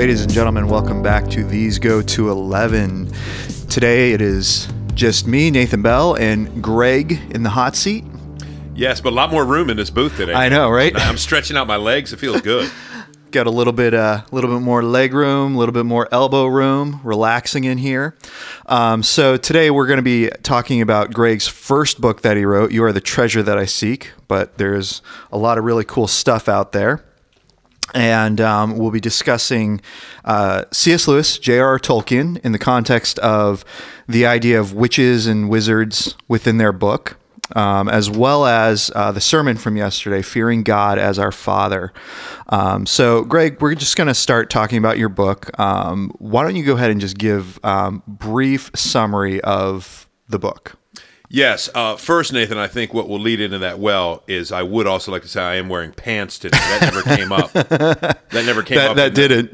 Ladies and gentlemen, welcome back to These Go to 11. Today it is just me, Nathan Bell, and Greg in the hot seat. Yes, but a lot more room in this booth today. I know, right? I'm stretching out my legs. It feels good. Got a little bit more leg room, a little bit more elbow room, relaxing in here. So today we're going to be talking about Greg's first book that he wrote, You Are the Treasure That I Seek, but there's a lot of really cool stuff out there. And we'll be discussing C.S. Lewis, J.R. Tolkien, in the context of the idea of witches and wizards within their book, as well as the sermon from yesterday, Fearing God as Our Father. So, Greg, we're just going to start talking about your book. Why don't you go ahead and just give a brief summary of the book? Yes. First, Nathan, I think what will lead into that well is I would also like to say I am wearing pants today. That never came up.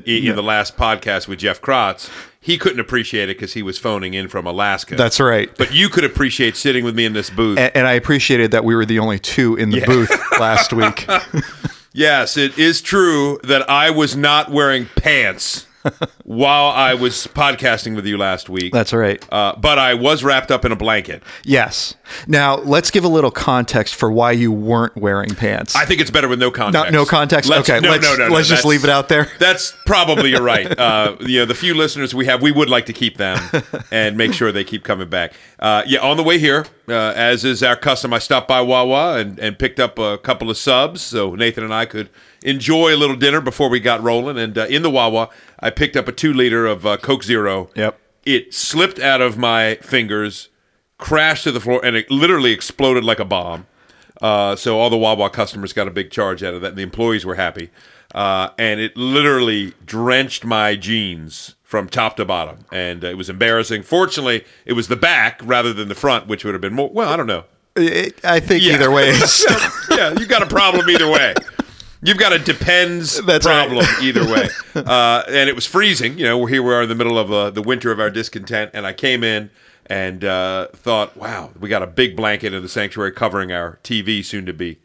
In the last podcast with Jeff Kratz. He couldn't appreciate it because he was phoning in from Alaska. That's right. But you could appreciate sitting with me in this booth. And I appreciated that we were the only two in the booth last week. Yes, it is true that I was not wearing pants while I was podcasting with you last week. That's right. But I was wrapped up in a blanket. Yes. Now, let's give a little context for why you weren't wearing pants. I think it's better with no context. No context? Okay. Let's just leave it out there. That's probably, you're right. The few listeners we have, we would like to keep them and make sure they keep coming back. On the way here, as is our custom, I stopped by Wawa and picked up a couple of subs so Nathan and I could enjoy a little dinner before we got rolling. And in the Wawa, I picked up a 2-liter of Coke Zero. Yep. It slipped out of my fingers, crashed to the floor, and it literally exploded like a bomb. So all the Wawa customers got a big charge out of that, and the employees were happy. And it literally drenched my jeans from top to bottom, and it was embarrassing. Fortunately, it was the back rather than the front, which would have been more, well, I don't know. Either way. You got a problem either way. You've got a depends problem either way. And it was freezing. Here we are in the middle of the winter of our discontent, and I came in and thought, wow, we got a big blanket in the sanctuary covering our TV, soon to be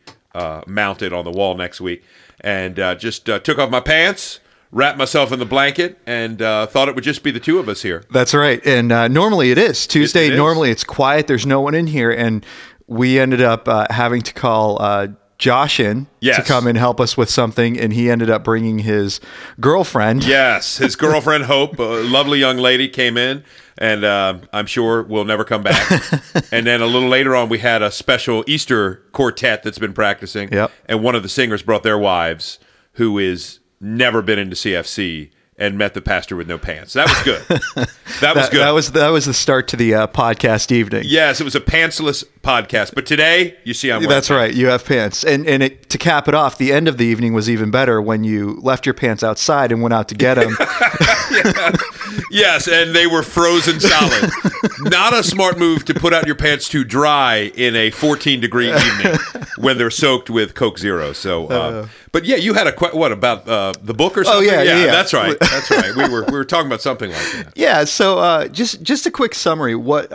mounted on the wall next week, and just took off my pants, wrapped myself in the blanket, and thought it would just be the two of us here. That's right. And normally it is. Tuesday, normally it's quiet. There's no one in here, and we ended up having to call Josh in to come and help us with something, and he ended up bringing his girlfriend. Yes, his girlfriend, Hope, a lovely young lady, came in, and I'm sure will never come back. And then a little later on, we had a special Easter quartet that's been practicing, and one of the singers brought their wives, who is never been into CFC, and met the pastor with no pants. That was good. That was the start to the podcast evening. Yes, it was a pantsless podcast. But today, you see, I'm wearing pants. That's right. You have pants. And to cap it off, the end of the evening was even better when you left your pants outside and went out to get them. Yes, and they were frozen solid. Not a smart move to put out your pants to dry in a 14-degree evening when they're soaked with Coke Zero. So, but yeah, you had a what about the book or something? Oh yeah. That's right. That's right. We were talking about something like that. Yeah. So just a quick summary. What?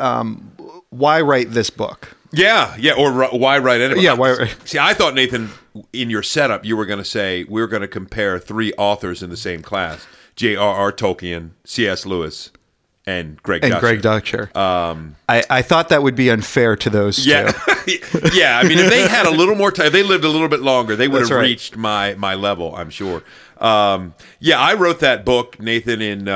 Why write this book? Yeah. Or why write anybody? Yeah. Why? See, I thought, Nathan, in your setup, you were going to say we're going to compare three authors in the same class: J.R.R. Tolkien, C.S. Lewis, and Greg Dutcher. I thought that would be unfair to those two. Yeah. I mean, if they had a little more time, if they lived a little bit longer, they would have reached my level, I'm sure. I wrote that book, Nathan, in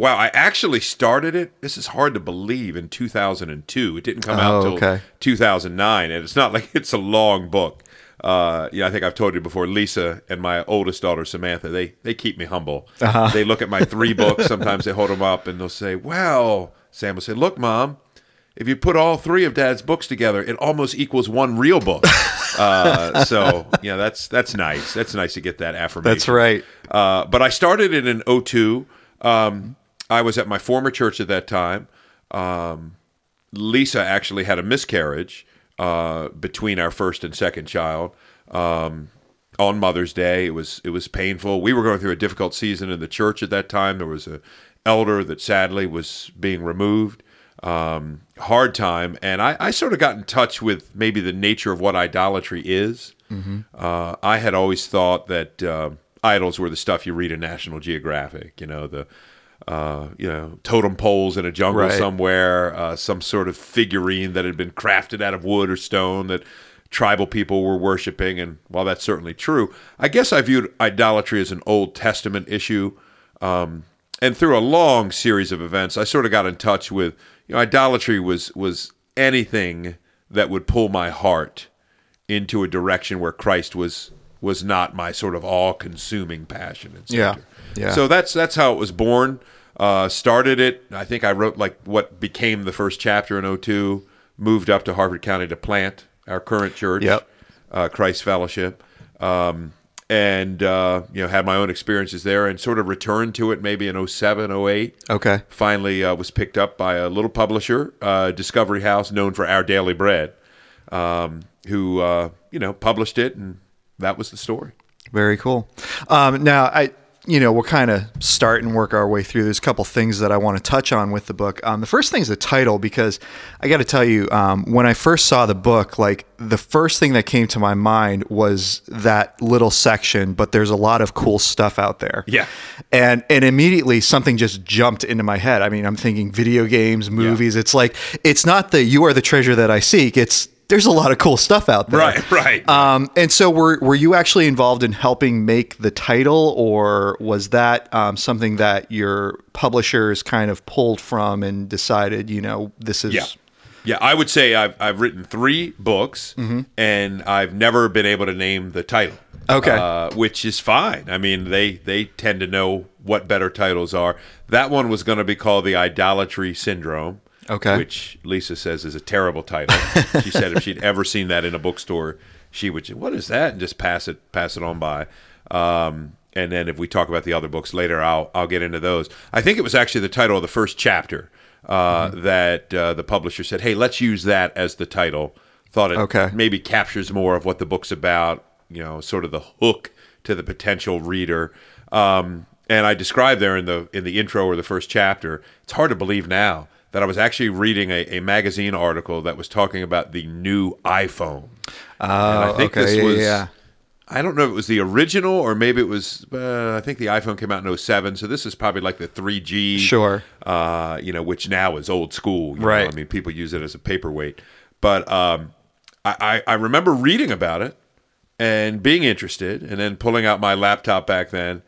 I actually started it, this is hard to believe, in 2002. It didn't come out until 2009, and it's not like it's a long book. I think I've told you before, Lisa and my oldest daughter, Samantha, they keep me humble. Uh-huh. They look at my three books, sometimes they hold them up, and they'll say, well, Sam will say, look, Mom, if you put all three of Dad's books together, it almost equals one real book. That's nice. That's nice to get that affirmation. That's right. But I started it in 2002. I was at my former church at that time. Lisa actually had a miscarriage between our first and second child on Mother's Day. It was painful. We were going through a difficult season in the church at that time. There was an elder that sadly was being removed. Hard time, and I sort of got in touch with maybe the nature of what idolatry is. Mm-hmm. I had always thought that idols were the stuff you read in National Geographic, the totem poles in a jungle somewhere, some sort of figurine that had been crafted out of wood or stone that tribal people were worshiping. And while that's certainly true, I guess I viewed idolatry as an Old Testament issue. And through a long series of events, I sort of got in touch with, idolatry was anything that would pull my heart into a direction where Christ was not my sort of all-consuming passion and center. Yeah. So that's how it was born. Started it. I think I wrote what became the first chapter in 2002, moved up to Harford County to plant our current church, Christ Fellowship, and had my own experiences there and sort of returned to it maybe in 2007, 2008. Okay. Finally was picked up by a little publisher, Discovery House, known for Our Daily Bread, who, published it, and that was the story. Very cool. Now, we'll kind of start and work our way through. There's a couple things that I want to touch on with the book. The first thing is the title, because I got to tell you, when I first saw the book, the first thing that came to my mind was that little section, but there's a lot of cool stuff out there. Yeah. And immediately something just jumped into my head. I mean, I'm thinking video games, movies. Yeah. It's it's not the You Are the Treasure That I Seek. It's there's a lot of cool stuff out there. Right. And so were you actually involved in helping make the title, or was that something that your publishers kind of pulled from and decided, this is... Yeah, I would say I've written 3 books, mm-hmm. and I've never been able to name the title. Okay. Which is fine. I mean, they tend to know what better titles are. That one was going to be called The Idolatry Syndrome. Okay. Which Lisa says is a terrible title. She said if she'd ever seen that in a bookstore, she would say, "What is that?" and just pass it on by. And then if we talk about the other books later, I'll get into those. I think it was actually the title of the first chapter that the publisher said, "Hey, let's use that as the title." Thought it maybe captures more of what the book's about. Sort of the hook to the potential reader. And I described there in the intro or the first chapter. It's hard to believe now that I was actually reading a magazine article that was talking about the new iPhone. And I think this was, I don't know if it was the original or maybe it was, I think the iPhone came out in 2007, so this is probably like the 3G, which now is old school. Right. I mean, people use it as a paperweight. But I remember reading about it and being interested and then pulling out my laptop back then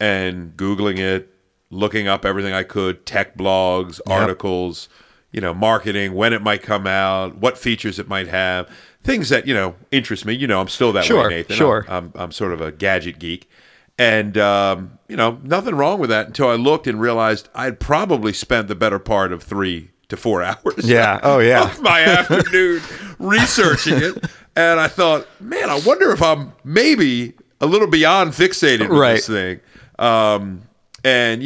and Googling it, looking up everything I could, tech blogs, articles, marketing, when it might come out, what features it might have, things that, interest me. I'm still that way, Nathan. Sure. I'm sort of a gadget geek. And, nothing wrong with that until I looked and realized I'd probably spent the better part of 3 to 4 hours. Yeah. Oh, yeah. Of my afternoon researching it. And I thought, man, I wonder if I'm maybe a little beyond fixated with this thing. And,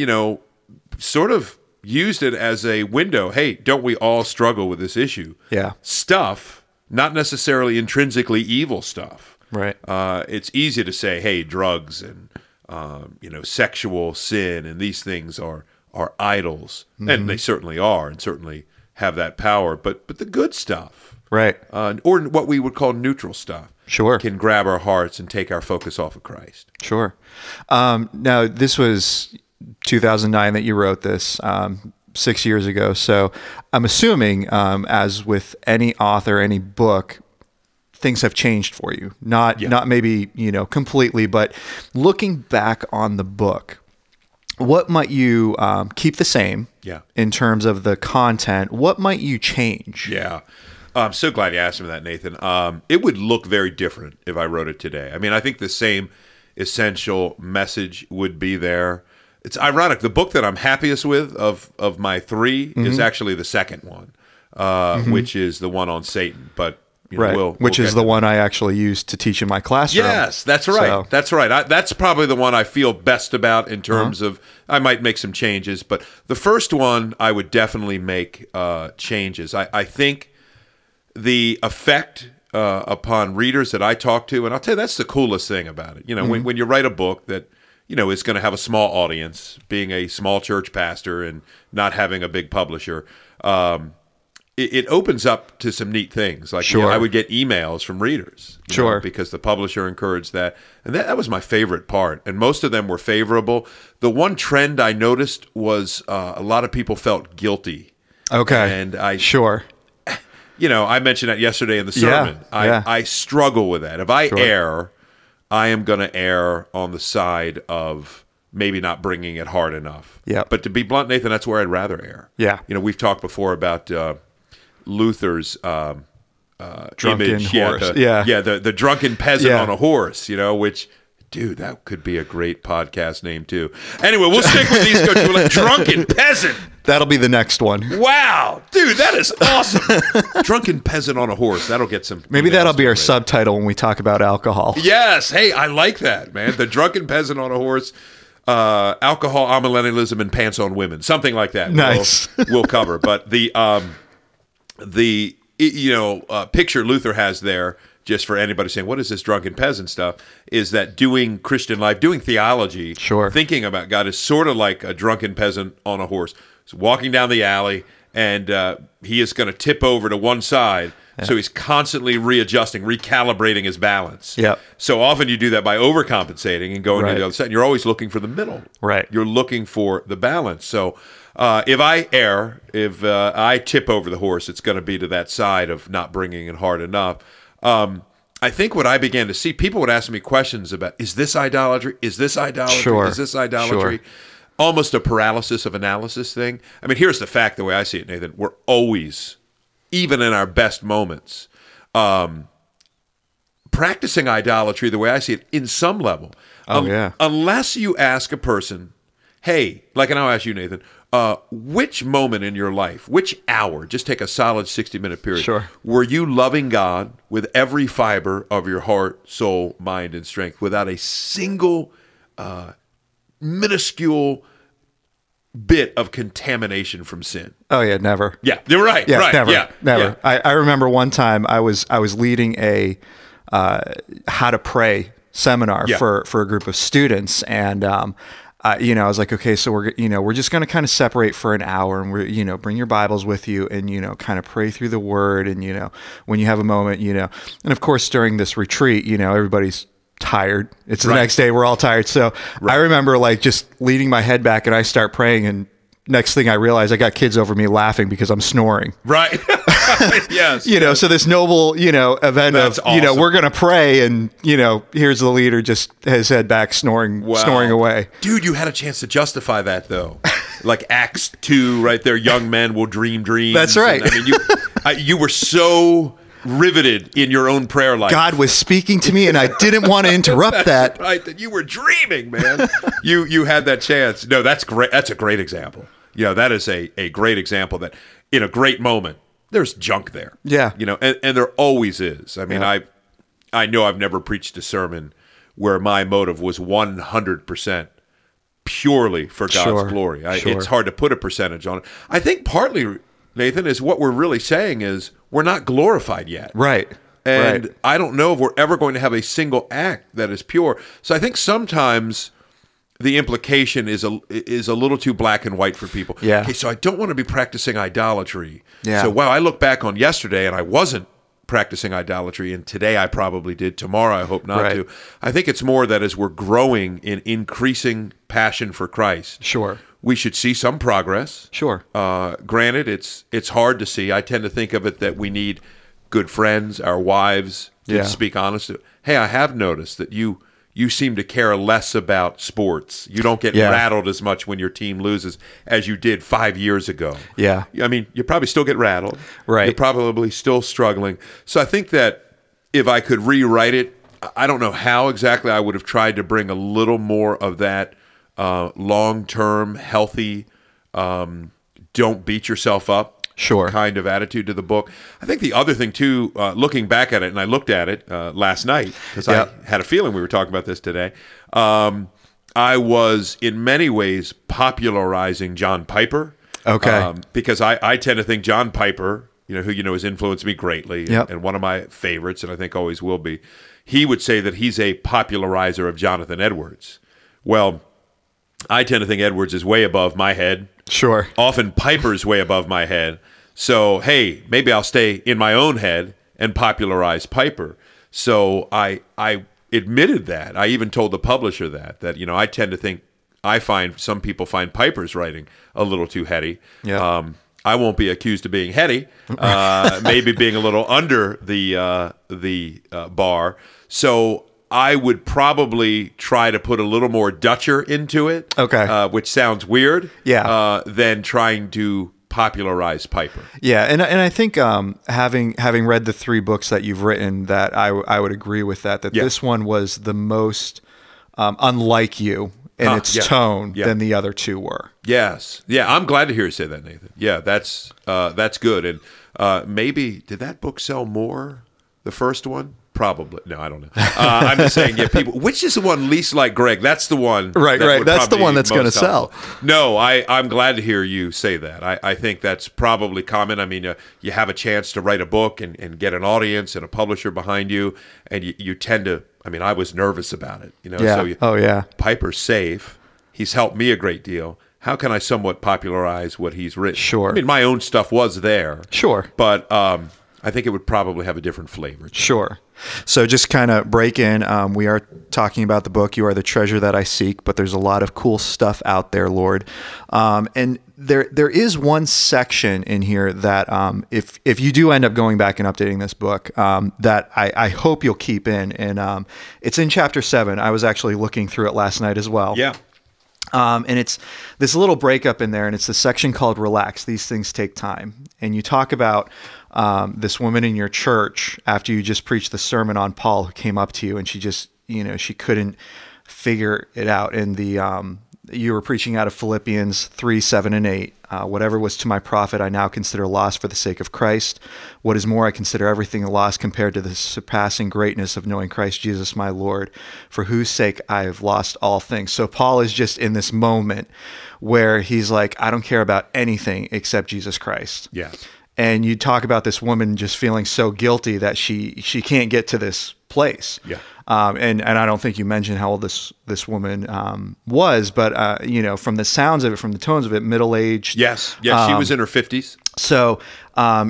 sort of used it as a window. Hey, don't we all struggle with this issue? Yeah. Stuff, not necessarily intrinsically evil stuff. Right. It's easy to say, hey, drugs and, sexual sin and these things are idols. Mm-hmm. And they certainly are and certainly have that power. But the good stuff. Right. Or what we would call neutral stuff. Sure. Can grab our hearts and take our focus off of Christ. Sure. Now, this was 2009 that you wrote this, 6 years ago. So I'm assuming, as with any author, any book, things have changed for you. Not maybe, completely, but looking back on the book, what might you keep the same in terms of the content? What might you change? Yeah. I'm so glad you asked me that, Nathan. It would look very different if I wrote it today. I mean, I think the same essential message would be there. It's ironic. The book that I'm happiest with of my 3 mm-hmm. is actually the second one, mm-hmm. which is the one on Satan. But which is the one I actually used to teach in my classroom. Yes, that's right. So. That's right. That's probably the one I feel best about in terms of. I might make some changes, but the first one I would definitely make changes. I think the effect upon readers that I talk to, and I'll tell you that's the coolest thing about it. Mm-hmm. when you write a book that. It's going to have a small audience, being a small church pastor and not having a big publisher. it opens up to some neat things. Like, sure. You know, I would get emails from readers, sure, know, because the publisher encouraged that. And that was my favorite part. And most of them were favorable. The one trend I noticed was a lot of people felt guilty. Okay. And I, sure. You know, I mentioned that yesterday in the sermon. Yeah. I struggle with that. If I sure. err, I am going to err on the side of maybe not bringing it hard enough. Yeah. But to be blunt, Nathan, that's where I'd rather err. Yeah. You know, we've talked before about... Luther's drunken image, horse. The drunken peasant on a horse, you know, which, dude, that could be a great podcast name too. Anyway, we'll stick with these. Go to like, drunken peasant. That'll be the next one. Wow, dude, that is awesome. Drunken peasant on a horse. That'll get some. Maybe that'll be our later. Subtitle when we talk about alcohol. Yes. Hey, I like that, man. The drunken peasant on a horse. Alcohol, amillennialism, and pants on women. Something like that. Nice. We'll cover, but the picture Luther has there, just for anybody saying, what is this drunken peasant stuff, is that doing Christian life, doing theology, sure, thinking about God is sort of like a drunken peasant on a horse. He's walking down the alley, and he is going to tip over to one side, so he's constantly readjusting, recalibrating his balance. Yep. So often you do that by overcompensating and going to the other side. You're always looking for the middle. Right. You're looking for the balance. So... if I err, if I tip over the horse, it's going to be to that side of not bringing it hard enough. I think what I began to see, people would ask me questions about, is this idolatry? Is this idolatry? Sure. Is this idolatry? Sure. Almost a paralysis of analysis thing. I mean, here's the fact, the way I see it, Nathan. We're always, even in our best moments, practicing idolatry the way I see it in some level. Unless you ask a person, hey, like, and I'll ask you, Nathan, which moment in your life, which hour, just take a solid 60-minute period, sure, were you loving God with every fiber of your heart, soul, mind, and strength without a single minuscule bit of contamination from sin? Oh, yeah, never. Yeah, you're right. Yeah, right. Never, yeah, never. Yeah. I remember one time I was leading a how to pray seminar for a group of students, and I was like, okay, so we're just going to kind of separate for an hour, and we're bring your Bibles with you, and kind of pray through the Word, and when you have a moment, and of course during this retreat, everybody's tired. It's the next day, we're all tired, so I remember like just leaning my head back, and I start praying, and next thing I realize, I got kids over me laughing because I'm snoring. Right. Yes. So this noble, event that's of, awesome. We're going to pray, and, here's the leader just his head back snoring away. Dude, you had a chance to justify that, though. Like Acts 2 right there, young men will dream dreams. That's right. And, I mean, you were so riveted in your own prayer life. God was speaking to me, and I didn't want to interrupt that. Right, that you were dreaming, man. You had that chance. No, that's great. That's a great example. That is a great example that in a great moment, there's junk there. Yeah. And there always is. I mean, I know I've never preached a sermon where my motive was 100% purely for God's glory. It's hard to put a percentage on it. I think partly, Nathan, is what we're really saying is we're not glorified yet. Right. And I don't know if we're ever going to have a single act that is pure. So I think sometimes... the implication is a little too black and white for people. Yeah. Okay, so I don't want to be practicing idolatry. Yeah. So, wow, I look back on yesterday and I wasn't practicing idolatry, and today I probably did. Tomorrow I hope not to. I think it's more that as we're growing in increasing passion for Christ, sure, we should see some progress. Sure. Granted, it's hard to see. I tend to think of it that we need good friends, our wives, to speak honestly. Hey, I have noticed that you seem to care less about sports. You don't get rattled as much when your team loses as you did 5 years ago. Yeah. I mean, you probably still get rattled. Right. You're probably still struggling. So I think that if I could rewrite it, I don't know how exactly, I would have tried to bring a little more of that long-term, healthy, don't beat yourself up kind of attitude to the book. I think the other thing, too, looking back at it, and I looked at it last night, because I had a feeling we were talking about this today, I was, in many ways, popularizing John Piper. Okay. Because I tend to think John Piper, who has influenced me greatly, and one of my favorites, and I think always will be, he would say that he's a popularizer of Jonathan Edwards. Well, I tend to think Edwards is way above my head. Sure. Often Piper's way above my head. So, hey, maybe I'll stay in my own head and popularize Piper. So I admitted that. I even told the publisher that, you know, I tend to think some people find Piper's writing a little too heady. Yeah. I won't be accused of being heady, maybe being a little under the bar. So I would probably try to put a little more Dutcher into it, which sounds weird, than trying to popularize Piper. Yeah, and I think having read the three books that you've written, that I would agree with that this one was the most unlike you in its tone than the other two were. Yes. Yeah, I'm glad to hear you say that, Nathan. Yeah, that's good. And maybe, did that book sell more, the first one? Probably. No, I don't know. I'm just saying, people, which is the one least like Greg? That's the one. Right. That's the one that's going to sell. No, I'm glad to hear you say that. I think that's probably common. I mean, you have a chance to write a book and get an audience and a publisher behind you, and you tend to, I mean, I was nervous about it, you know. Yeah. So Piper's safe. He's helped me a great deal. How can I somewhat popularize what he's written? Sure. I mean, my own stuff was there. Sure. But I think it would probably have a different flavor. Sure. So just kind of break in. We are talking about the book, You Are the Treasure That I Seek, but there's a lot of cool stuff out there, Lord. And there is one section in here that if you do end up going back and updating this book, that I hope you'll keep in. And it's in chapter 7. I was actually looking through it last night as well. Yeah. And it's this little breakup in there, and it's the section called Relax. These things take time. And you talk about this woman in your church after you just preached the sermon on Paul, who came up to you, and she just, you know, she couldn't figure it out. And you were preaching out of Philippians 3:7-8. Whatever was to my profit, I now consider loss for the sake of Christ. What is more, I consider everything a loss compared to the surpassing greatness of knowing Christ Jesus, my Lord, for whose sake I have lost all things. So Paul is just in this moment where he's like, I don't care about anything except Jesus Christ. Yeah. And you talk about this woman just feeling so guilty that she can't get to this place. Yeah. And I don't think you mentioned how old this woman was, but you know, from the sounds of it, from the tones of it, middle-aged. Yes, she was in her 50s. So,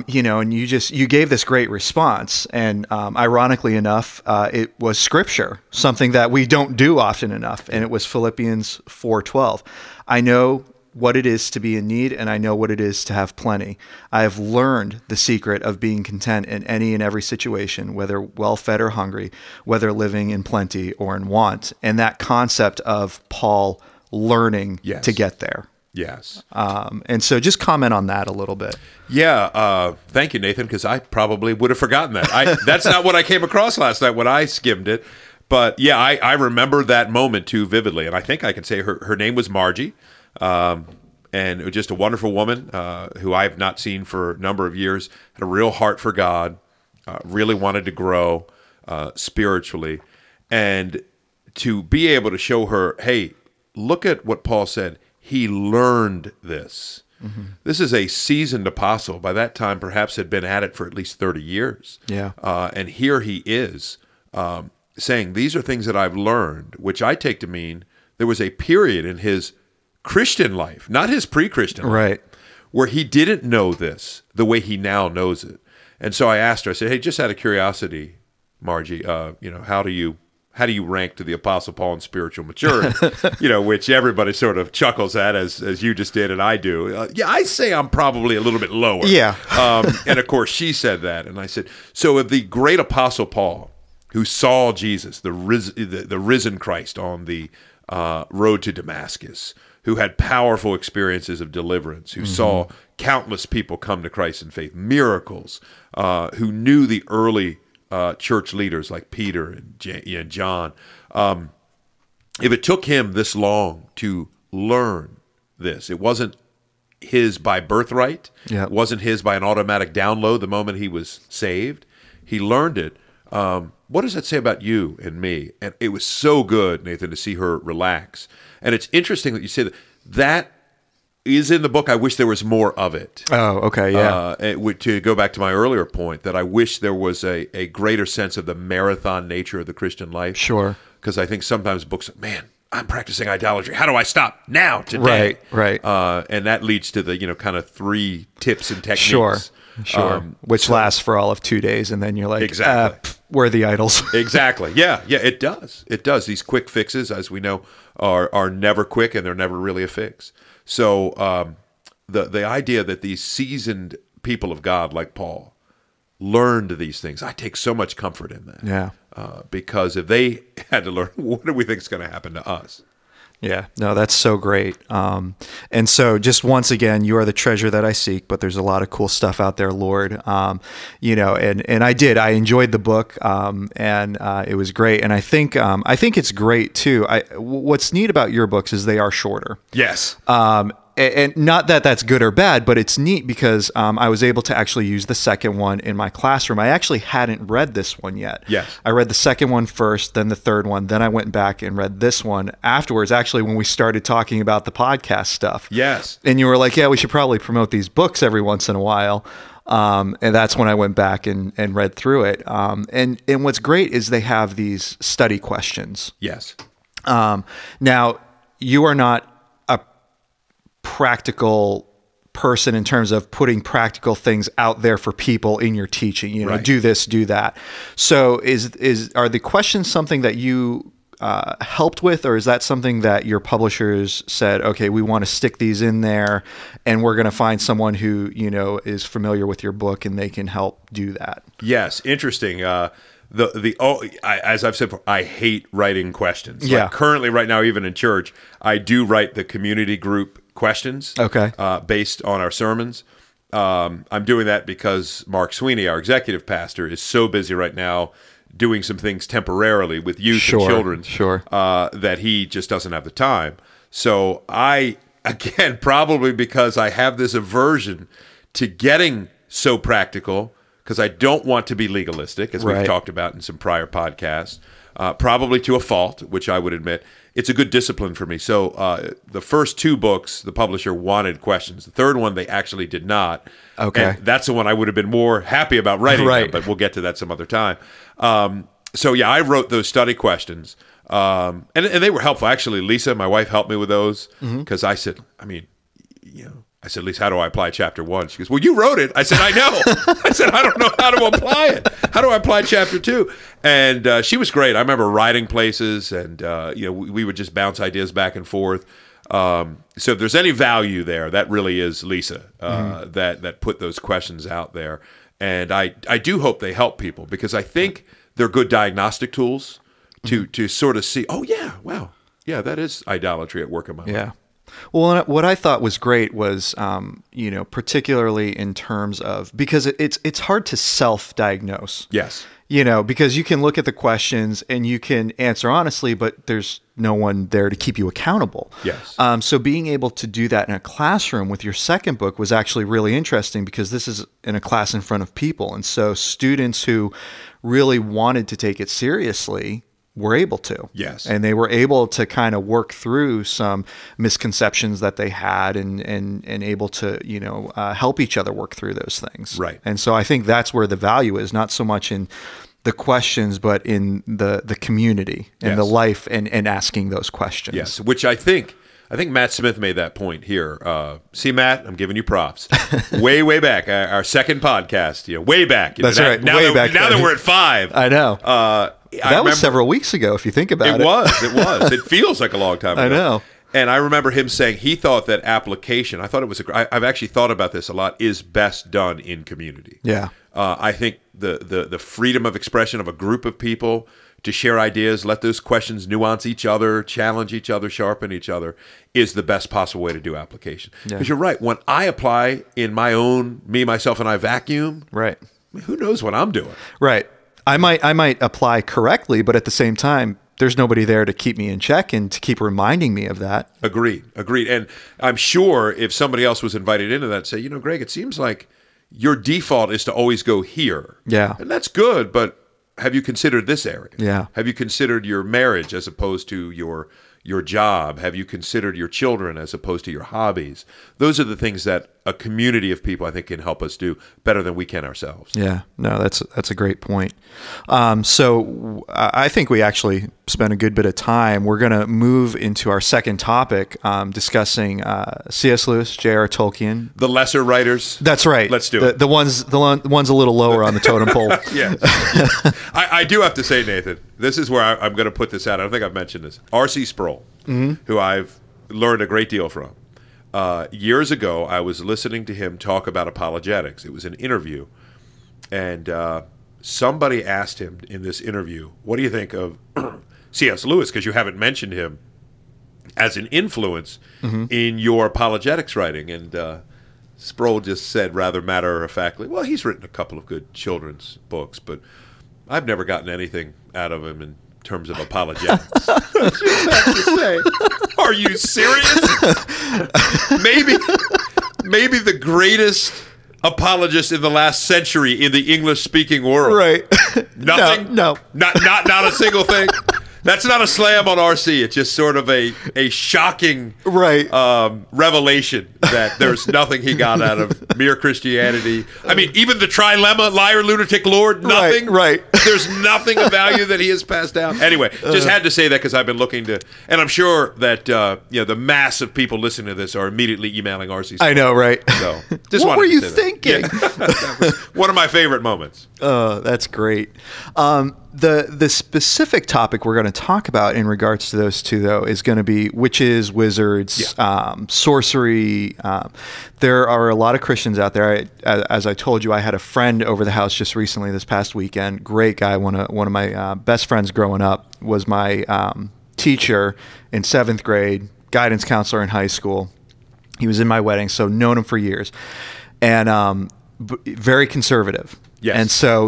you know, and you gave this great response, and ironically enough, it was scripture, something that we don't do often enough, and it was Philippians 4:12. I know what it is to be in need, and I know what it is to have plenty. I have learned the secret of being content in any and every situation, whether well-fed or hungry, whether living in plenty or in want. And that concept of Paul learning to get there. Yes. And so just comment on that a little bit. Yeah. Thank you, Nathan, because I probably would have forgotten that. That's not what I came across last night when I skimmed it. But yeah, I remember that moment too vividly. And I think I can say her name was Margie. And just a wonderful woman who I have not seen for a number of years, had a real heart for God, really wanted to grow spiritually. And to be able to show her, hey, look at what Paul said. He learned this. Mm-hmm. This is a seasoned apostle. By that time, perhaps had been at it for at least 30 years. Yeah. And here he is saying, these are things that I've learned, which I take to mean there was a period in his Christian life, not his pre-Christian life, right, where he didn't know this the way he now knows it. And so I asked her, I said, hey, just out of curiosity, Margie, you know, how do you rank to the Apostle Paul in spiritual maturity? You know, which everybody sort of chuckles at, as you just did and I do. Yeah, I say I'm probably a little bit lower. Yeah. And of course she said that. And I said, so if the great Apostle Paul, who saw Jesus, the risen Christ on the road to Damascus, who had powerful experiences of deliverance, who mm-hmm. saw countless people come to Christ in faith, miracles, who knew the early church leaders like Peter and John. If it took him this long to learn this, it wasn't his by birthright, it wasn't his by an automatic download the moment he was saved. He learned it. What does that say about you and me? And it was so good, Nathan, to see her relax. And it's interesting that you say that. That is in the book. I wish there was more of it. Oh, okay, yeah. To go back to my earlier point, that I wish there was a greater sense of the marathon nature of the Christian life. Sure. Because I think sometimes books, man, I'm practicing idolatry. How do I stop now, today? Right, right. And that leads to the, kind of three tips and techniques. Sure. Which lasts for all of 2 days, and then you're like, exactly. We're the idols. Exactly. Yeah, it does. It does. These quick fixes, as we know, are never quick, and they're never really a fix. So the idea that these seasoned people of God, like Paul, learned these things, I take so much comfort in that. Yeah. Because if they had to learn, what do we think is going to happen to us? Yeah, no, that's so great. And so just once again, you are the treasure that I seek, but there's a lot of cool stuff out there, Lord. And I enjoyed the book, and it was great. And I think it's great too. What's neat about your books is they are shorter. Yes. And not that that's good or bad, but it's neat because I was able to actually use the second one in my classroom. I actually hadn't read this one yet. Yes. I read the second one first, then the third one. Then I went back and read this one afterwards, actually, when we started talking about the podcast stuff. Yes. And you were like, yeah, we should probably promote these books every once in a while. And that's when I went back and read through it. And what's great is they have these study questions. Yes. Now, you are not practical person in terms of putting practical things out there for people in your teaching, right. Do this, do that. So are the questions something that you helped with, or is that something that your publishers said, okay, we want to stick these in there and we're going to find someone who, is familiar with your book and they can help do that? Yes. Interesting. As I've said before, I hate writing questions. Yeah. Like currently right now, even in church, I do write the community group questions, okay, based on our sermons. I'm doing that because Mark Sweeney, our executive pastor, is so busy right now doing some things temporarily with youth and children that he just doesn't have the time. So I, again, probably because I have this aversion to getting so practical, because I don't want to be legalistic, as we've talked about in some prior podcasts, probably to a fault, which I would admit. It's a good discipline for me. So the first two books, the publisher wanted questions. The third one, they actually did not. Okay. And that's the one I would have been more happy about writing, but we'll get to that some other time. So I wrote those study questions, and they were helpful. Actually, Lisa, my wife, helped me with those because I said, I said, Lisa, how do I apply chapter one? She goes, well, you wrote it. I said, I know. I said, I don't know how to apply it. How do I apply chapter two? And she was great. I remember riding places and, we would just bounce ideas back and forth. So if there's any value there, that really is Lisa that put those questions out there. And I do hope they help people because I think they're good diagnostic tools to sort of see, that is idolatry at work in my life. Yeah. Well, what I thought was great was, particularly in terms of, because it's hard to self-diagnose. Yes. Because you can look at the questions and you can answer honestly, but there's no one there to keep you accountable. Yes. So being able to do that in a classroom with your second book was actually really interesting because this is in a class in front of people. And so students who really wanted to take it seriously were able to. Yes. And they were able to kind of work through some misconceptions that they had and able to, help each other work through those things. Right. And so I think that's where the value is, not so much in the questions, but in the community and the life and asking those questions. Yes, which I think Matt Smith made that point here. See, Matt, I'm giving you props. Way back, our second podcast, way back. That's right. Now that we're at 5. I know. That was several weeks ago, if you think about it. It was. It feels like a long time ago. I know. And I remember him saying he thought that application, I've actually thought about this a lot, is best done in community. Yeah. I think the freedom of expression of a group of people to share ideas, let those questions nuance each other, challenge each other, sharpen each other, is the best possible way to do application. Because you're right. When I apply in my own, me, myself, and I vacuum, right? I mean, who knows what I'm doing? Right. I might apply correctly, but at the same time, there's nobody there to keep me in check and to keep reminding me of that. Agreed. And I'm sure if somebody else was invited into that, say, Greg, it seems like your default is to always go here. Yeah. And that's good, but have you considered this area? Yeah. Have you considered your marriage as opposed to your job? Have you considered your children as opposed to your hobbies? Those are the things that a community of people, I think, can help us do better than we can ourselves. Yeah, no, that's a great point. So I think we actually spent a good bit of time. We're going to move into our second topic, discussing C.S. Lewis, J.R. Tolkien, the lesser writers. That's right. Let's do it. The ones a little lower on the totem pole. Yeah. I do have to say, Nathan, this is where I'm going to put this out. I don't think I've mentioned this. R.C. Sproul, mm-hmm. who I've learned a great deal from. Years ago, I was listening to him talk about apologetics. It was an interview, and somebody asked him in this interview, what do you think of C.S. Lewis? Because you haven't mentioned him as an influence mm-hmm. in your apologetics writing. And Sproul just said rather matter-of-factly, well, he's written a couple of good children's books, but I've never gotten anything out of him in terms of apologetics. That's just have to say. Are you serious? Maybe the greatest apologist in the last century in the English-speaking world. Right. Nothing? No. Not a single thing? That's not a slam on RC. It's just sort of a shocking right. Revelation that there's nothing he got out of mere Christianity. I mean, even the trilemma, liar, lunatic, lord, nothing. Right. There's nothing of value that he has passed down. Anyway, just had to say that because I've been looking to, and I'm sure that the mass of people listening to this are immediately emailing RC. I know, right? So, just what were you thinking? Yeah. One of my favorite moments. Oh, that's great. The specific topic we're going to talk about in regards to those two, though, is going to be witches, wizards, yeah. Sorcery. There are a lot of Christians out there. As I told you, I had a friend over the house just recently this past weekend. Great guy. One of my best friends growing up was my teacher in 7th grade, guidance counselor in high school. He was in my wedding, so known him for years. And very conservative. Yes. And so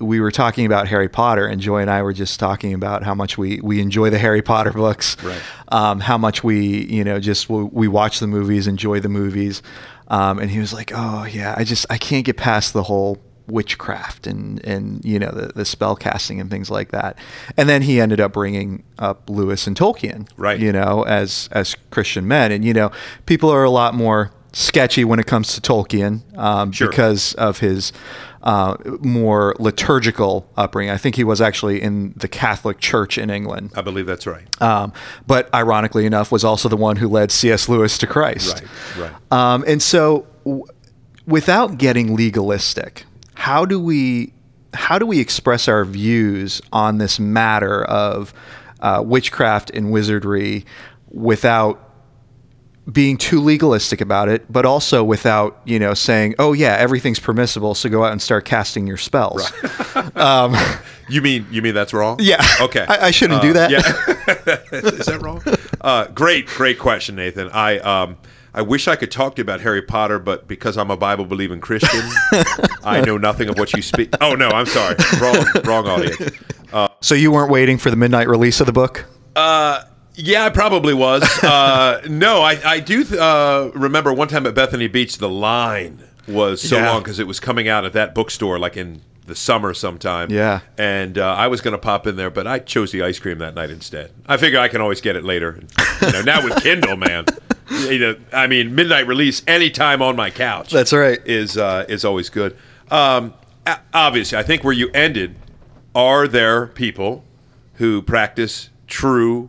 we were talking about Harry Potter, and Joy and I were just talking about how much we enjoy the Harry Potter books, right. How much we watch the movies, enjoy the movies. And he was like, oh yeah, I can't get past the whole witchcraft and the spell casting and things like that. And then he ended up bringing up Lewis and Tolkien, right. As Christian men. And, people are a lot more sketchy when it comes to Tolkien, sure. because of his more liturgical upbringing. I think he was actually in the Catholic Church in England. I believe that's right. But ironically enough, was also the one who led C.S. Lewis to Christ. Right. And so, without getting legalistic, how do we express our views on this matter of witchcraft and wizardry without being too legalistic about it, but also without, saying, oh yeah, everything's permissible, so go out and start casting your spells. Right. You mean that's wrong? Yeah. Okay. I shouldn't do that. Yeah. Is that wrong? Great question, Nathan. I wish I could talk to you about Harry Potter, but because I'm a Bible-believing Christian, I know nothing of what you speak. Oh no, I'm sorry. Wrong audience. So you weren't waiting for the midnight release of the book? Yeah, I probably was. No, I do remember one time at Bethany Beach, the line was so long because it was coming out at that bookstore like in the summer sometime. Yeah. And I was going to pop in there, but I chose the ice cream that night instead. I figure I can always get it later. Now with Kindle, man. Midnight release anytime on my couch. That's right. Is always good. Obviously, I think where you ended, are there people who practice true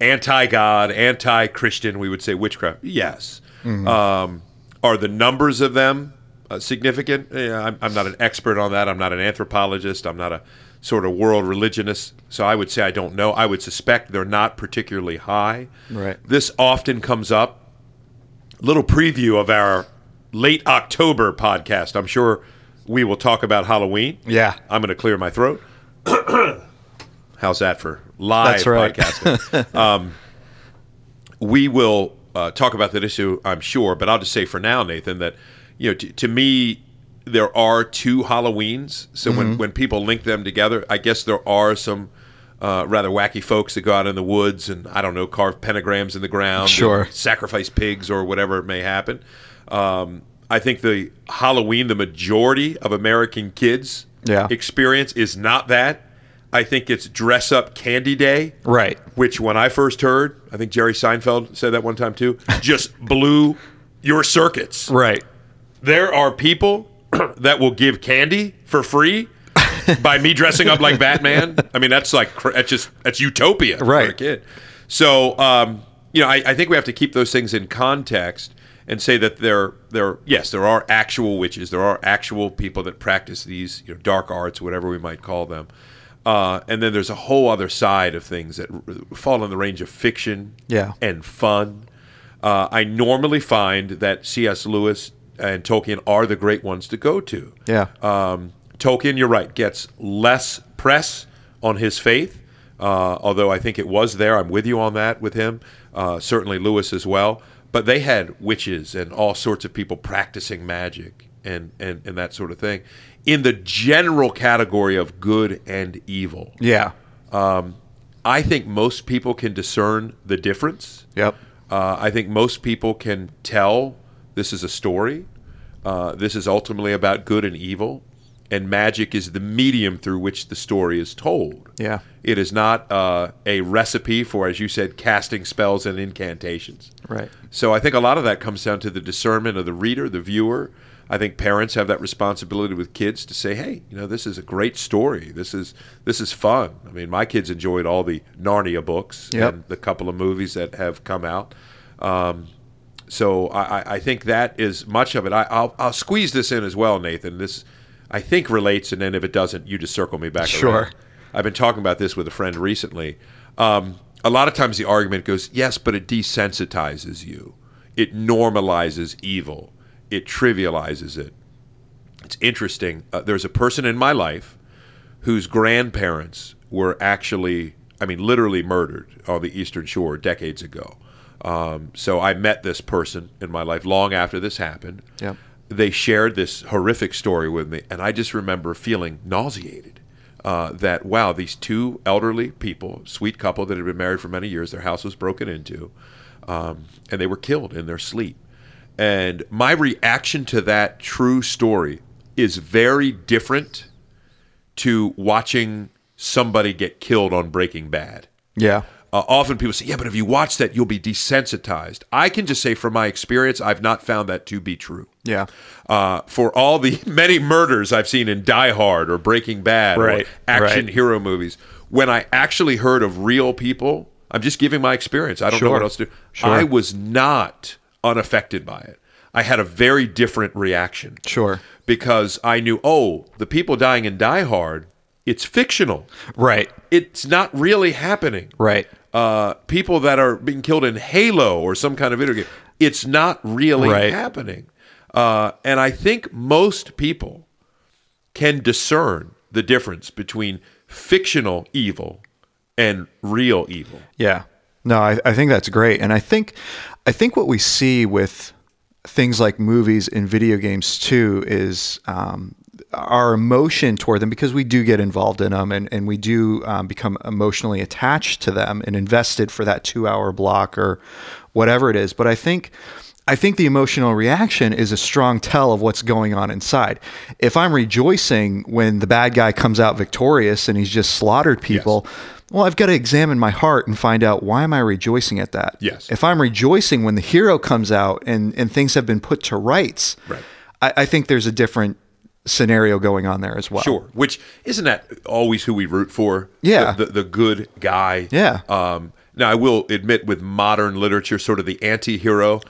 anti-God, anti-Christian, we would say witchcraft. Yes. Mm-hmm. Are the numbers of them significant? Yeah, I'm not an expert on that. I'm not an anthropologist. I'm not a sort of world religionist. So I would say I don't know. I would suspect they're not particularly high. Right. This often comes up. Little preview of our late October podcast. I'm sure we will talk about Halloween. Yeah. I'm going to clear my throat. How's that for live podcasting? We will talk about that issue, I'm sure, but I'll just say for now, Nathan, that to me, there are two Halloweens. So mm-hmm. when people link them together, I guess there are some rather wacky folks that go out in the woods and, I don't know, carve pentagrams in the ground, sure. sacrifice pigs or whatever may happen. I think the Halloween, the majority of American kids' experience is not that. I think it's dress up candy day. Right. Which when I first heard, I think Jerry Seinfeld said that one time too, just blew your circuits. Right. There are people that will give candy for free by me dressing up like Batman. I mean, that's like, that's utopia for a kid. So, you know, I think we have to keep those things in context and say that there are actual witches. There are actual people that practice these, you know, dark arts, whatever we might call them. And then there's a whole other side of things that fall in the range of fiction and fun. I normally find that C.S. Lewis and Tolkien are the great ones to go to. Yeah. Tolkien, you're right, gets less press on his faith, although I think it was there. I'm with you on that with him. Certainly Lewis as well. But they had witches and all sorts of people practicing magic and that sort of thing in the general category of good and evil. Yeah. I think most people can discern the difference. Yep. I think most people can tell this is a story. This is ultimately about good and evil. And magic is the medium through which the story is told. Yeah, it is not a recipe for, as you said, casting spells and incantations. Right. So I think a lot of that comes down to the discernment of the reader, the viewer. I think parents have that responsibility with kids to say, "Hey, you know, this is a great story. This is fun." I mean, my kids enjoyed all the Narnia books and the couple of movies that have come out. So I think that is much of it. I'll squeeze this in as well, Nathan. This, I think, relates, and then if it doesn't, you just circle me back around. I've been talking about this with a friend recently. A lot of times the argument goes, yes, but it desensitizes you. It normalizes evil. It trivializes it. It's interesting. There's a person in my life whose grandparents were actually, I mean, literally murdered on the Eastern Shore decades ago. So I met this person in my life long after this happened. Yeah. They shared this horrific story with me, and I just remember feeling nauseated that, wow, these two elderly people, sweet couple that had been married for many years, their house was broken into, and they were killed in their sleep. And my reaction to that true story is very different to watching somebody get killed on Breaking Bad. Yeah. Often people say, yeah, but if you watch that, you'll be desensitized. I can just say from my experience, I've not found that to be true. Yeah. For all the many murders I've seen in Die Hard or Breaking Bad or action hero movies, when I actually heard of real people, I'm just giving my experience. I don't know what else to do. Sure. I was not unaffected by it. I had a very different reaction. Sure. Because I knew, oh, the people dying in Die Hard, it's fictional. Right. It's not really happening. Right. People that are being killed in Halo or some kind of video game, it's not really happening. And I think most people can discern the difference between fictional evil and real evil. Yeah. No, I think that's great. And I think what we see with things like movies and video games too is our emotion toward them, because we do get involved in them and we do become emotionally attached to them and invested for that 2-hour block or whatever it is. But I think the emotional reaction is a strong tell of what's going on inside. If I'm rejoicing when the bad guy comes out victorious and he's just slaughtered people, well, I've got to examine my heart and find out, why am I rejoicing at that? Yes. If I'm rejoicing when the hero comes out and things have been put to rights, I think there's a different scenario going on there as well. Sure. Which, isn't that always who we root for? Yeah. The good guy. Yeah. Now, I will admit, with modern literature, sort of the anti-hero,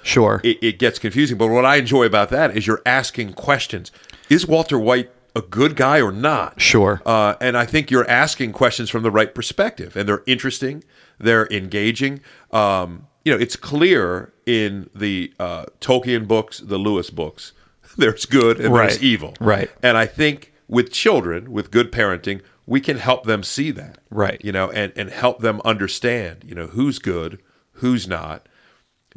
it gets confusing. But what I enjoy about that is you're asking questions. Is Walter White a good guy or not? Sure. And I think you're asking questions from the right perspective. And they're interesting. They're engaging. You know, it's clear in the Tolkien books, the Lewis books, there's good and there's evil. Right. And I think with children, with good parenting, we can help them see that, right? You know, and help them understand, you know, who's good, who's not.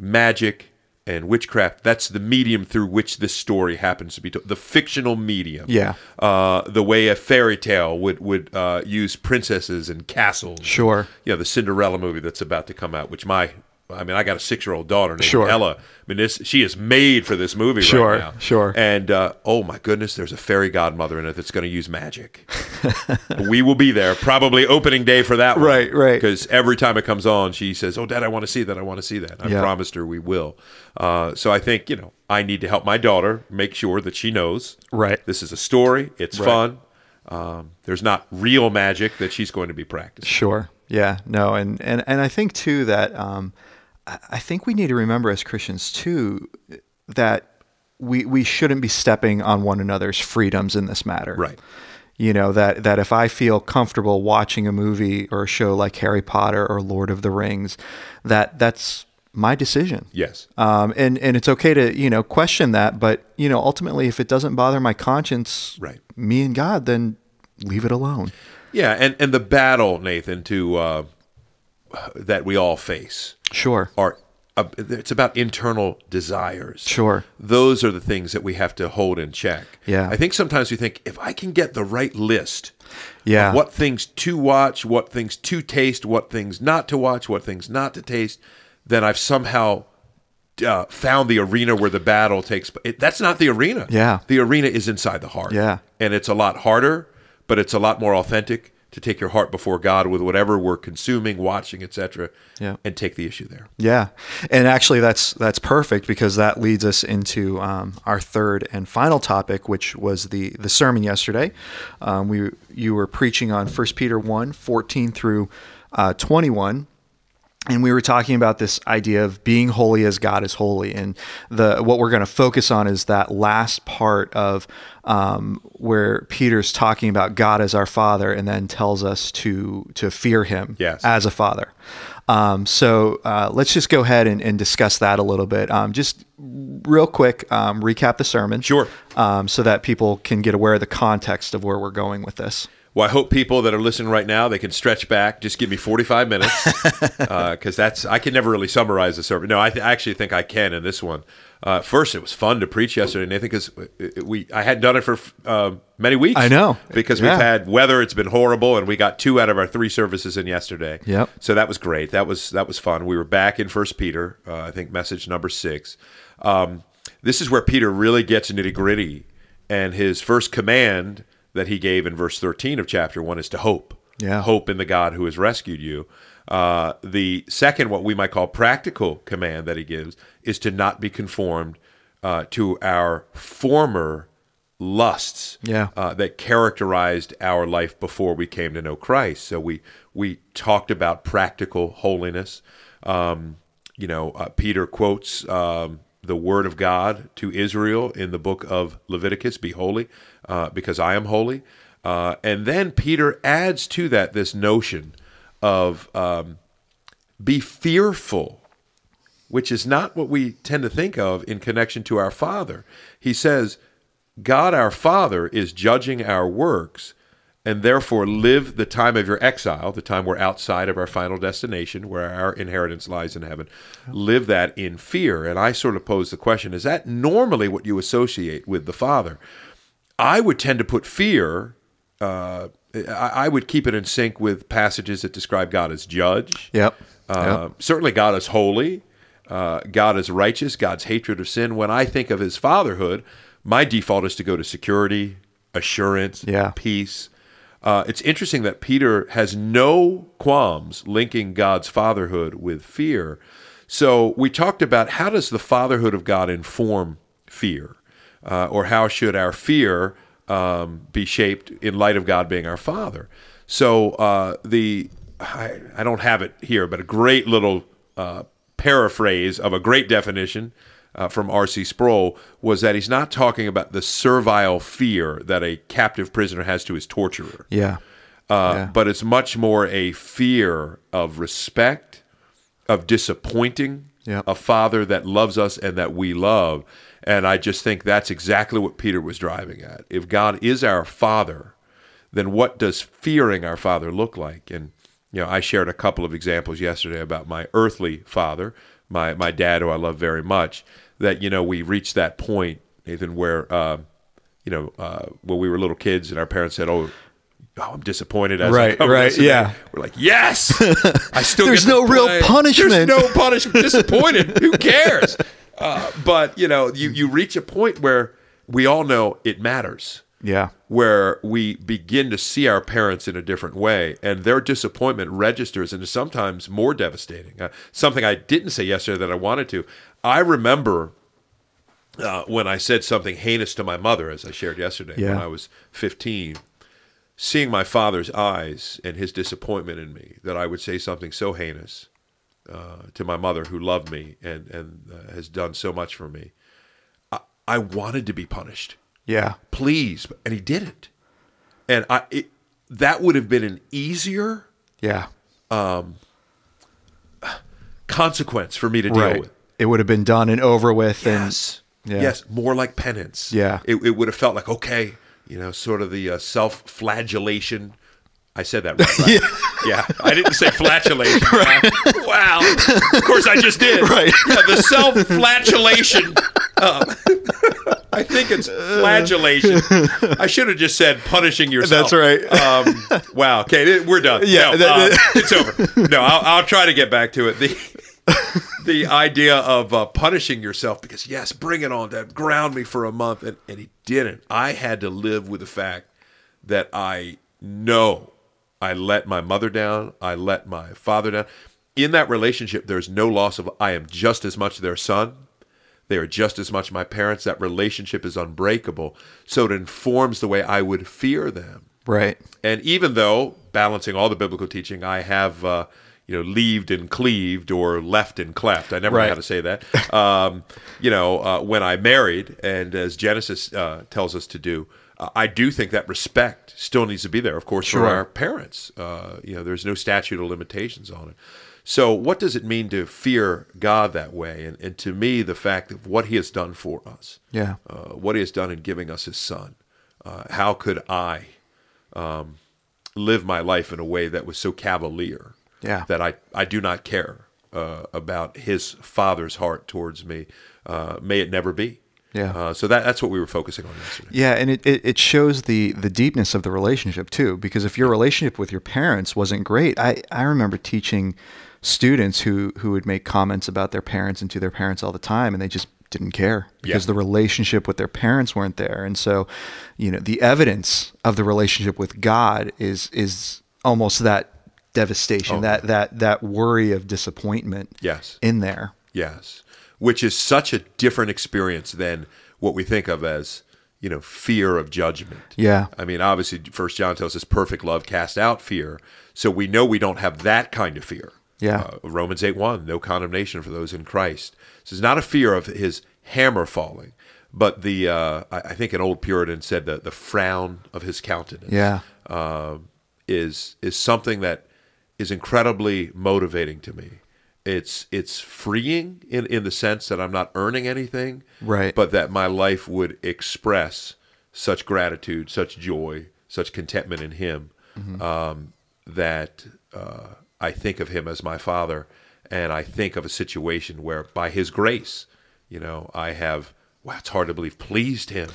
Magic and witchcraft, that's the medium through which this story happens to be told, the fictional medium. Yeah. The way a fairy tale would use princesses and castles. Sure. And, you know, the Cinderella movie that's about to come out, which my I mean, I got a 6-year-old daughter named Ella. I mean, she is made for this movie right now. Sure. And oh my goodness, there's a fairy godmother in it that's going to use magic. We will be there probably opening day for that one. Right. Because every time it comes on, she says, "Oh, Dad, I want to see that. I want to see that." And I promised her we will. So I think, you know, I need to help my daughter make sure that she knows. Right. This is a story. It's fun. There's not real magic that she's going to be practicing. Sure. Yeah. No. And I think too that. I think we need to remember as Christians too that we shouldn't be stepping on one another's freedoms in this matter. Right. You know, that if I feel comfortable watching a movie or a show like Harry Potter or Lord of the Rings, that's my decision. Yes. And it's okay to, you know, question that, but you know, ultimately if it doesn't bother my conscience, me and God, then leave it alone. Yeah, and the battle, Nathan, to that we all face. Sure. It's about internal desires. Sure. Those are the things that we have to hold in check. Yeah. I think sometimes we think, if I can get the right list of what things to watch, what things to taste, what things not to watch, what things not to taste, then I've somehow found the arena where the battle takes place. That's not the arena. Yeah. The arena is inside the heart. Yeah. And it's a lot harder, but it's a lot more authentic to take your heart before God with whatever we're consuming, watching, etc., and take the issue there. Yeah, and actually that's perfect because that leads us into our third and final topic, which was the sermon yesterday. You were preaching on First Peter 1:14 through 21. And we were talking about this idea of being holy as God is holy. And what we're going to focus on is that last part of where Peter's talking about God as our Father and then tells us to fear him as a Father. So let's just go ahead and discuss that a little bit. Just real quick, recap the sermon. Sure. So that people can get aware of the context of where we're going with this. Well, I hope people that are listening right now, they can stretch back. Just give me 45 minutes because I can never really summarize the sermon. No, I actually think I can in this one. First, it was fun to preach yesterday, Nathan, because I hadn't done it for many weeks. I know. Because we've had weather, it's been horrible, and we got 2 out of our 3 services in yesterday. Yep. So that was great. That was fun. We were back in First Peter, I think message number 6. This is where Peter really gets nitty-gritty, and his first command that he gave in verse 13 of chapter 1 is to hope. Yeah. Hope in the God who has rescued you. The second, what we might call practical command that he gives is to not be conformed to our former lusts that characterized our life before we came to know Christ. So we talked about practical holiness. Peter quotes the word of God to Israel in the book of Leviticus, be holy, because I am holy. And then Peter adds to that this notion of be fearful, which is not what we tend to think of in connection to our Father. He says, God our Father is judging our works, and therefore live the time of your exile, the time we're outside of our final destination, where our inheritance lies in heaven, live that in fear. And I sort of pose the question, is that normally what you associate with the Father? I would tend to put fear, I would keep it in sync with passages that describe God as judge. Yep. Certainly God is holy, God is righteous, God's hatred of sin. When I think of his fatherhood, my default is to go to security, assurance, peace. It's interesting that Peter has no qualms linking God's fatherhood with fear. So we talked about how does the fatherhood of God inform fear? Or how should our fear be shaped in light of God being our Father? So I don't have it here, but a great little paraphrase of a great definition from R.C. Sproul was that he's not talking about the servile fear that a captive prisoner has to his torturer. But it's much more a fear of respect, of disappointing a Father that loves us and that we love. And I just think that's exactly what Peter was driving at. If God is our Father, then what does fearing our Father look like? And you know, I shared a couple of examples yesterday about my earthly father, my dad, who I love very much. That you know, we reached that point, Nathan, where when we were little kids and our parents said, "Oh, I'm disappointed. As right, yeah. We're like, yes, I still there's no play. Real punishment. There's no punishment. Disappointed. Who cares? But you know, you reach a point where we all know it matters. Yeah, where we begin to see our parents in a different way, and their disappointment registers and is sometimes more devastating. Something I didn't say yesterday that I wanted to. I remember when I said something heinous to my mother, as I shared yesterday, when I was 15, seeing my father's eyes and his disappointment in me, that I would say something so heinous to my mother, who loved me and has done so much for me. I wanted to be punished. Yeah, please, and he didn't, and that would have been an easier consequence for me to deal with. It would have been done and over with, and more like penance. Yeah, it would have felt like, okay, you know, sort of the self-flagellation. I said that right. Yeah, I didn't say flatulation. Right. Wow, of course I just did. Right, the self-flagellation. I think it's flagellation. I should have just said punishing yourself. That's right. Wow. Okay, we're done. Yeah, no, it's over. No, I'll try to get back to it. The idea of punishing yourself, because yes, bring it on, Dad. Ground me for a month, and he didn't. I had to live with the fact that I know I let my mother down. I let my father down. In that relationship, there's no loss of. I am just as much their son. They are just as much my parents. That relationship is unbreakable. So it informs the way I would fear them. Right. And even though, balancing all the biblical teaching, I have, leaved and cleaved, or left and cleft. I never know how to say that. When I married, and as Genesis tells us to do, I do think that respect still needs to be there, of course, for our parents. There's no statute of limitations on it. So what does it mean to fear God that way? And to me, the fact of what he has done for us, what he has done in giving us his son, how could I live my life in a way that was so cavalier that I do not care about his father's heart towards me? May it never be. Yeah. So that's what we were focusing on yesterday. Yeah, and it shows the deepness of the relationship too, because if your relationship with your parents wasn't great, I remember teaching students who would make comments about their parents and to their parents all the time, and they just didn't care because the relationship with their parents weren't there. And so, the evidence of the relationship with God is almost that devastation, that worry of disappointment in there. Yes. Which is such a different experience than what we think of as, fear of judgment. Yeah. I mean, obviously, First John tells us perfect love casts out fear. So we know we don't have that kind of fear. Yeah. Romans 8:1, no condemnation for those in Christ. So it's not a fear of his hammer falling, but I think an old Puritan said that the frown of his countenance is something that is incredibly motivating to me. It's freeing in the sense that I'm not earning anything, but that my life would express such gratitude, such joy, such contentment in him, that I think of him as my father, and I think of a situation where by his grace, I have, it's hard to believe, pleased him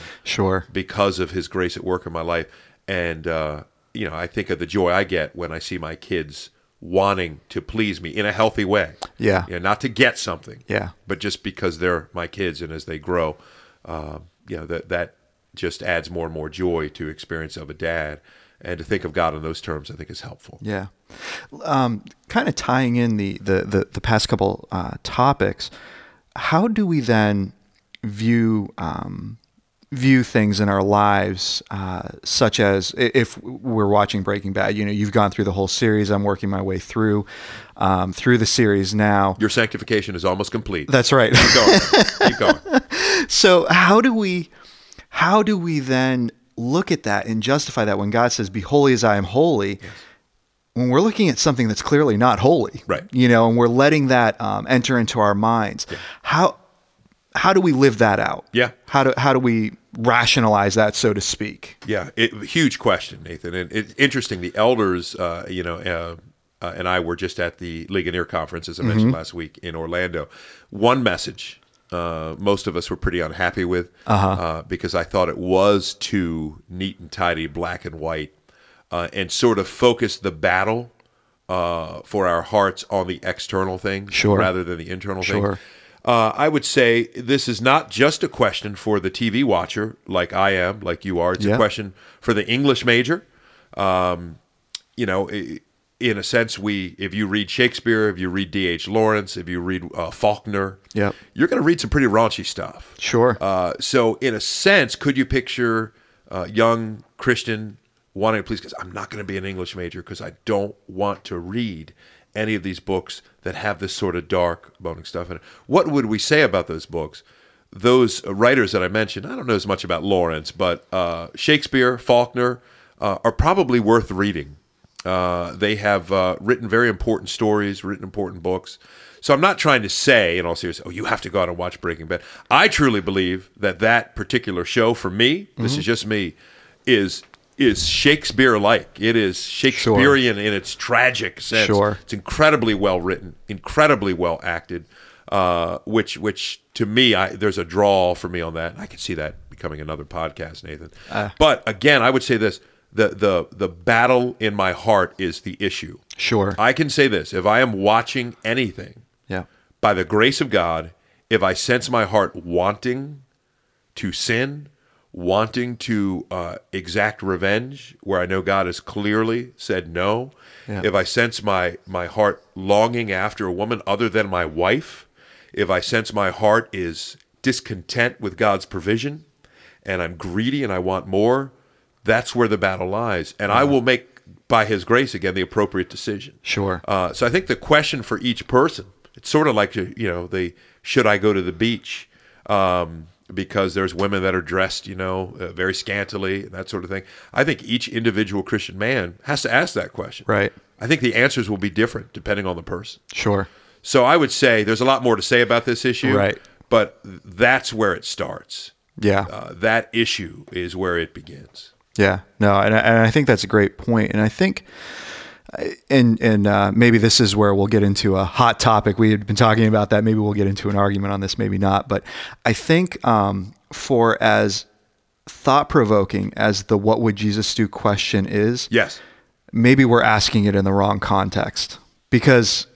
because of his grace at work in my life. And, I think of the joy I get when I see my kids wanting to please me in a healthy way. Yeah. Not to get something. Yeah. But just because they're my kids, and as they grow, that just adds more and more joy to experience of a dad. And to think of God in those terms, I think, is helpful. Yeah. Kind of tying in the past couple topics, how do we then view things in our lives, such as if we're watching Breaking Bad? You've gone through the whole series. I'm working my way through the series now. Your sanctification is almost complete. That's right. Keep going. So how do we then look at that and justify that when God says, "Be holy as I am holy"? Yes. When we're looking at something that's clearly not holy, right? And we're letting that enter into our minds. Yeah. How do we live that out? Yeah. How do we rationalize that, so to speak? Yeah, huge question, Nathan. And it's interesting. The elders, and I were just at the Ligonier Conference, as I mentioned last week, in Orlando. One message most of us were pretty unhappy with because I thought it was too neat and tidy, black and white. and sort of focus the battle for our hearts on the external thing rather than the internal thing. I would say this is not just a question for the TV watcher, like I am, like you are. It's a question for the English major. You know, in a sense, if you read Shakespeare, if you read D.H. Lawrence, if you read Faulkner, you're going to read some pretty raunchy stuff. So in a sense, could you picture a young Christian wanting to please, because I'm not going to be an English major because I don't want to read any of these books that have this sort of dark, boning stuff in it. What would we say about those books? Those writers that I mentioned, I don't know as much about Lawrence, but Shakespeare, Faulkner are probably worth reading. They have written very important stories, written important books. So I'm not trying to say, in all seriousness, oh, you have to go out and watch Breaking Bad. I truly believe that that particular show, for me, this is just me, is Shakespeare-like. It is Shakespearean in its tragic sense. It's incredibly well-written, incredibly well-acted, which to me, there's a draw for me on that. I could see that becoming another podcast, Nathan. But again, I would say this, the battle in my heart is the issue. I can say this, if I am watching anything, by the grace of God, if I sense my heart wanting to sin, wanting to exact revenge, where I know God has clearly said no. If I sense my heart longing after a woman other than my wife, if I sense my heart is discontent with God's provision, and I'm greedy and I want more, that's where the battle lies. And I will make, by His grace, again, the appropriate decision. So I think the question for each person, it's sort of like, you know, should I go to the beach? Because there's women that are dressed, you know, very scantily, that sort of thing. I think each individual Christian man has to ask that question. I think the answers will be different depending on the person. So I would say there's a lot more to say about this issue, but that's where it starts. That issue is where it begins. And I think that's a great point. And I think... And maybe this is where we'll get into a hot topic. We had been talking about that. Maybe we'll get into an argument on this, maybe not. But I think for as thought-provoking as the what would Jesus do question is, maybe we're asking it in the wrong context. Because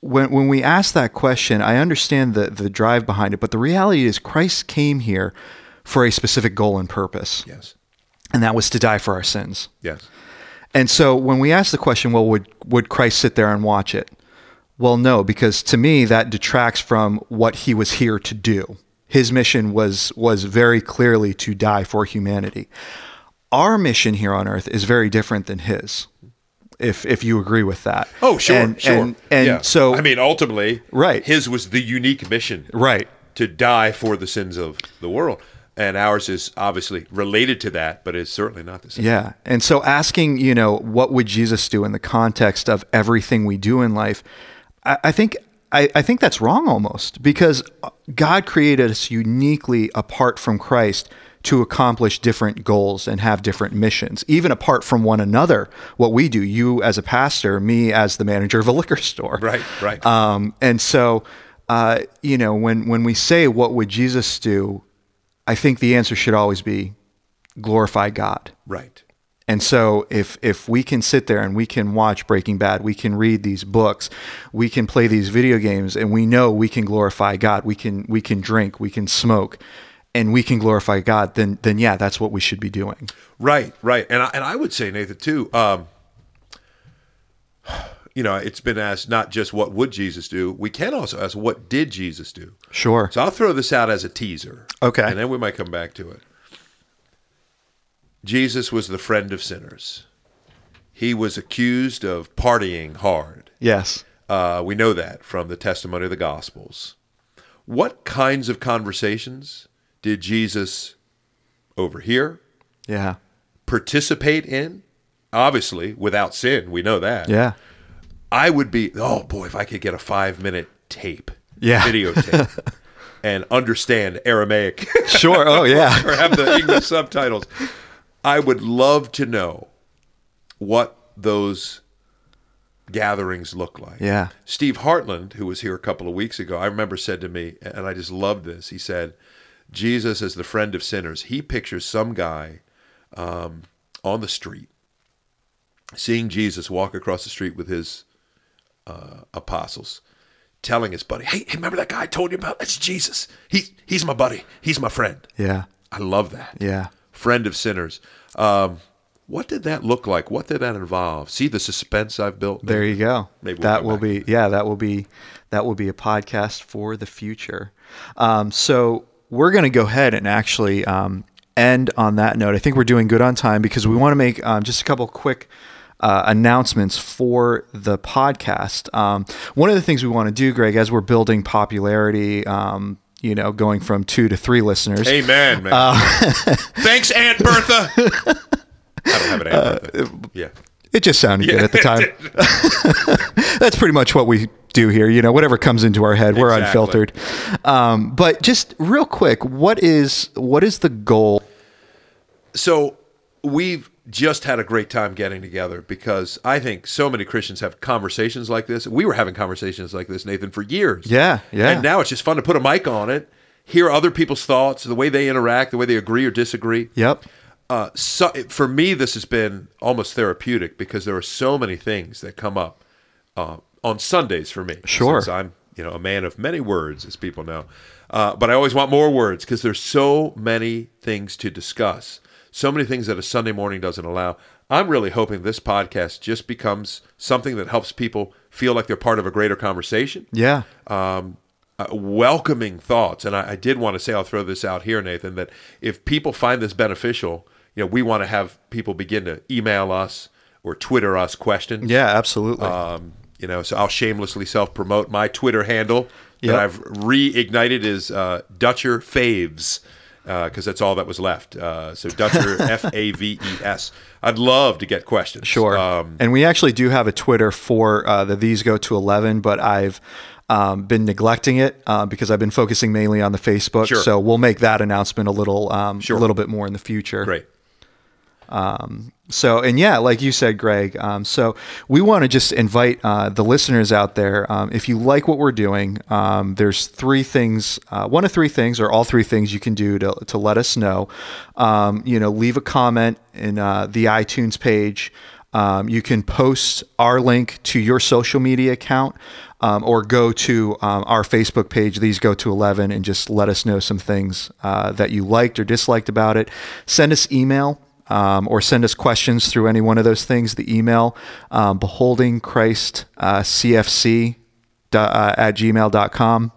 when we ask that question, I understand the drive behind it. But the reality is Christ came here for a specific goal and purpose. And that was to die for our sins. And so when we ask the question, well, would Christ sit there and watch it? Well, no, because to me, that detracts from what He was here to do. His mission was very clearly to die for humanity. Our mission here on earth is very different than His, if you agree with that. And so... I mean, ultimately, His was the unique mission to die for the sins of the world. And ours is obviously related to that, but it's certainly not the same. And so asking, you know, what would Jesus do in the context of everything we do in life, I think that's wrong almost, because God created us uniquely apart from Christ to accomplish different goals and have different missions, even apart from one another, what we do, you as a pastor, me as the manager of a liquor store. And so, you know, when we say, what would Jesus do? I think the answer should always be glorify God. And so if we can sit there and we can watch Breaking Bad, we can read these books, we can play these video games, and we know we can glorify God, we can drink, we can smoke, and we can glorify God, then yeah, that's what we should be doing. And I would say, Nathan, too, you know, it's been asked not just what would Jesus do, we can also ask what did Jesus do? So I'll throw this out as a teaser. And then we might come back to it. Jesus was the friend of sinners. He was accused of partying hard. We know that from the testimony of the Gospels. What kinds of conversations did Jesus overhear? Participate in? Obviously, without sin, we know that. I would be, oh boy, if I could get a 5-minute tape, videotape, and understand Aramaic. Or have the English subtitles. I would love to know what those gatherings look like. Steve Hartland, who was here a couple of weeks ago, I remember said to me, and I just loved this, he said, Jesus is the friend of sinners. He pictures some guy on the street seeing Jesus walk across the street with his apostles, telling his buddy, hey, remember that guy I told you about? That's Jesus. He's my buddy. He's my friend. Yeah. I love that. Yeah. Friend of sinners. What did that look like? What did that involve? See the suspense I've built? Maybe, there you go. Maybe that will be a podcast for the future. So we're going to go ahead and actually end on that note. I think we're doing good on time because we want to make just a couple quick announcements for the podcast. One of the things we want to do, Greg, as we're building popularity, going from 2 to 3 listeners. Amen, man. Thanks, Aunt Bertha. I don't have an Aunt Bertha. Yeah. It just sounded good at the time. That's pretty much what we do here. Whatever comes into our head, we're unfiltered. But just real quick, what is the goal? So we've just had a great time getting together because I think so many Christians have conversations like this. We were having conversations like this, Nathan, for years. Yeah, yeah. And now it's just fun to put a mic on it, hear other people's thoughts, the way they interact, the way they agree or disagree. Yep. So for me, this has been almost therapeutic because there are so many things that come up on Sundays for me. Sure. Since I'm a man of many words, as people know. But I always want more words because there's so many things to discuss. So many things that a Sunday morning doesn't allow. I'm really hoping this podcast just becomes something that helps people feel like they're part of a greater conversation. Yeah. Welcoming thoughts. And I did want to say, I'll throw this out here, Nathan, that if people find this beneficial, we want to have people begin to email us or Twitter us questions. Yeah, absolutely. So I'll shamelessly self-promote. My Twitter handle that I've reignited is Dutcher Faves. Because that's all that was left. So Dutcher, F-A-V-E-S. I'd love to get questions. Sure. And we actually do have a Twitter for the These Go to 11, but I've been neglecting it because I've been focusing mainly on the Facebook. Sure. So we'll make that announcement a little bit more in the future. Great. Like you said, Greg, so we want to just invite the listeners out there. If you like what we're doing, there's 3 things, one of 3 things or all 3 things you can do to let us know. Leave a comment in the iTunes page. You can post our link to your social media account, or go to our Facebook page, These Go to 11, and just let us know some things that you liked or disliked about it. Send us email. Or send us questions through any one of those things. The email, beholdingchristcfc at gmail.com.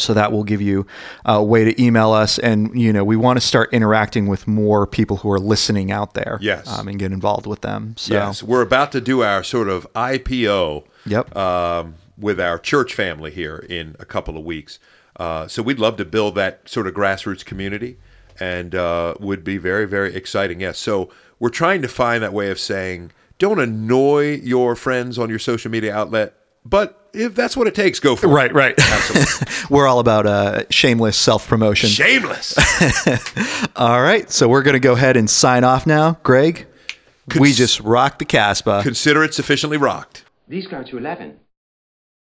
So that will give you a way to email us. And, we want to start interacting with more people who are listening out there. Yes. And get involved with them. So. Yes. We're about to do our sort of IPO with our church family here in a couple of weeks. So we'd love to build that sort of grassroots community. And would be very, very exciting. Yes. So we're trying to find that way of saying, don't annoy your friends on your social media outlet, but if that's what it takes, go for it. Right, right. Absolutely. We're all about shameless self-promotion. Shameless. All right. So we're going to go ahead and sign off now. Greg, we just rocked the Casbah. Consider it sufficiently rocked. These go to 11.